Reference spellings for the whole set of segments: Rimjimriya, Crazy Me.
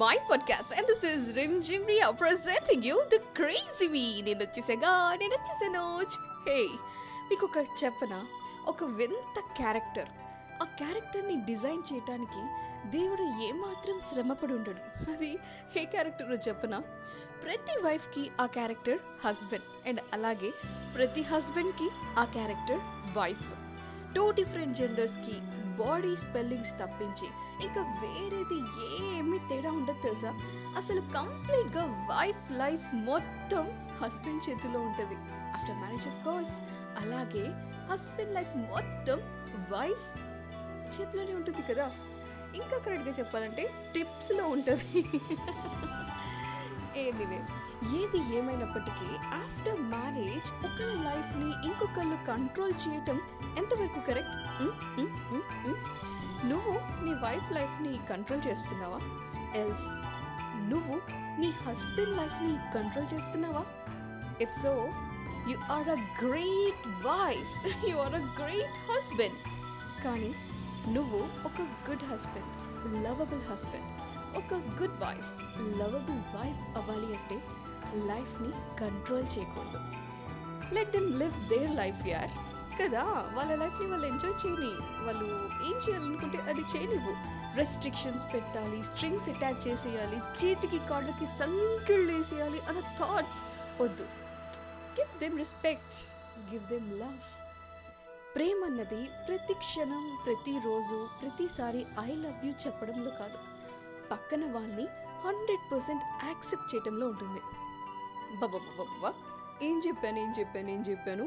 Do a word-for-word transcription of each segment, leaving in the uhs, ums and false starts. my podcast and this is Rimjimriya presenting you the Crazy Me. నేను వచ్చేసాగా నేను వచ్చేసాను. హే, మీకు ఒక చెప్పనా, ఒక వింత క్యారెక్టర్. ఆ క్యారెక్టర్ని డిజైన్ చేయటానికి దేవుడు ఏమాత్రం శ్రమపడి ఉండడు. అది ఏ క్యారెక్టరో చెప్పనా, ప్రతి వైఫ్కి ఆ క్యారెక్టర్ హస్బెండ్, అండ్ అలాగే ప్రతి హస్బెండ్కి ఆ క్యారెక్టర్ వైఫ్. టూ డిఫరెంట్ జెండర్స్కి బాడీ స్పెల్లింగ్స్ తప్పించి ఇంకా వేరేది ఏమీ తేడా ఉండదు తెలుసా. అసలు కంప్లీట్గా వైఫ్ లైఫ్ మొత్తం హస్బెండ్ చేతిలో ఉంటుంది ఆఫ్టర్ మ్యారేజ్ ఆఫ్ కోర్స్. అలాగే హస్బెండ్ లైఫ్ మొత్తం వైఫ్ చేతిలోనే ఉంటుంది కదా. ఇంకా కరెక్ట్గా చెప్పాలంటే టిప్స్లో ఉంటుంది. ఎనీవే, ఏది ఏమైనప్పటికీ ఆఫ్టర్ మ్యారేజ్ ఒకరి లైఫ్ని ఇంకొకళ్ళు కంట్రోల్ చేయటం ఎంతవరకు కరెక్ట్? నువ్వు నీ వైఫ్ లైఫ్ని కంట్రోల్ చేస్తున్నావా? ఎల్స్ నువ్వు నీ హస్బెండ్ లైఫ్ని కంట్రోల్ చేస్తున్నావా? If so, you are a great wife, you are a great husband. కానీ నువ్వు ఒక గుడ్ హస్బెండ్, లవబుల్ హస్బెండ్, ఒక గుడ్ వైఫ్, లవబుల్ వైఫ్ అవ్వాలి అంటే లైఫ్ని కంట్రోల్ చేయకూడదు. Let them live their life యార్ కదా. వాళ్ళ లైఫ్ని వాళ్ళు ఎంజాయ్ చేయని, వాళ్ళు ఏం చేయాలనుకుంటే అది చేయనివ్వు. రెస్ట్రిక్షన్స్ పెట్టాలి, స్ట్రింగ్స్ అటాచ్ చేసేయాలి, చేతికి కాళ్ళకి సంఖ్యలు వేసేయాలి అన్న థాట్స్ వద్దు. Give them respect, give them love. ప్రేమ అన్నది ప్రతి క్షణం, ప్రతిరోజు, ప్రతిసారి ఐ లవ్ యూ చెప్పడంలో కాదు, పక్కన వాళ్ళని హండ్రెడ్ పర్సెంట్ యాక్సెప్ట్ చేయటంలో ఉంటుంది. బాబా ఏం చెప్పాను ఏం చెప్పాను ఏం చెప్పాను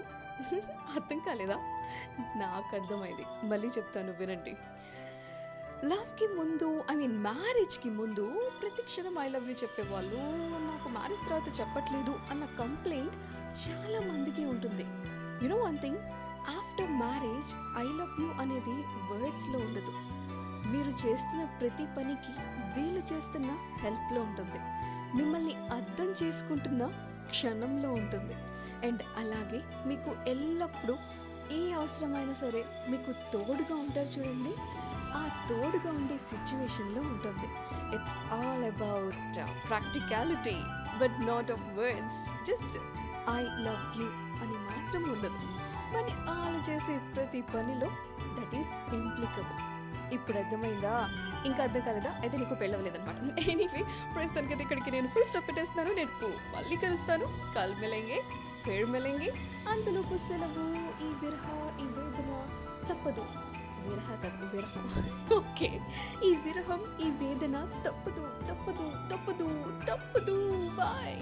అర్థం కాలేదా? నాకు అర్థమైంది, మళ్ళీ చెప్తాను వినండి. లవ్కి ముందు, ఐ మీన్ మ్యారేజ్కి ముందు ప్రతి క్షణం ఐ లవ్ యూ చెప్పేవాళ్ళు నాకు మ్యారేజ్ తర్వాత చెప్పట్లేదు అన్న కంప్లైంట్ చాలా మందికి ఉంటుంది. You know one thing, after marriage I love you అనేది వర్డ్స్లో ఉండదు, మీరు చేస్తున్న ప్రతి పనికి వీళ్ళు చేస్తున్న హెల్ప్లో ఉంటుంది, మిమ్మల్ని అర్థం చేసుకుంటున్న క్షణంలో ఉంటుంది. అండ్ అలాగే మీకు ఎల్లప్పుడూ ఏ అవసరమైనా సరే మీకు తోడుగా ఉంటారు చూడండి, ఆ తోడుగా ఉండే సిచ్యువేషన్లో ఉంటుంది. It's all about practicality but not of words. Just I love you అని మాత్రం ఉండదు, మరి వాళ్ళు చేసే ప్రతి పనిలో దట్ ఈస్ ఇంప్లికబుల్. ఇప్పుడు అర్థమైందా? ఇంకా అర్థం కాలేదా? అయితే నీకు పెళ్ళవలేదనమాట. ఎనీవే, ప్రస్తుతానికి అయితే ఇక్కడికి నేను ఫుల్ స్టాప్ పెట్టేస్తున్నాను. నేను మళ్ళీ కలుస్తాను. కాల్ మెలంగి పేరు మెలంగి. అంతలోపు సెలవు. ఈ విరహ, ఈ వేదన తప్పదు. విరహ కాదు, విరహం. ఓకే, ఈ విరహం, ఈ వేదన తప్పదు తప్పదు తప్పదు తప్పదు. బాయ్.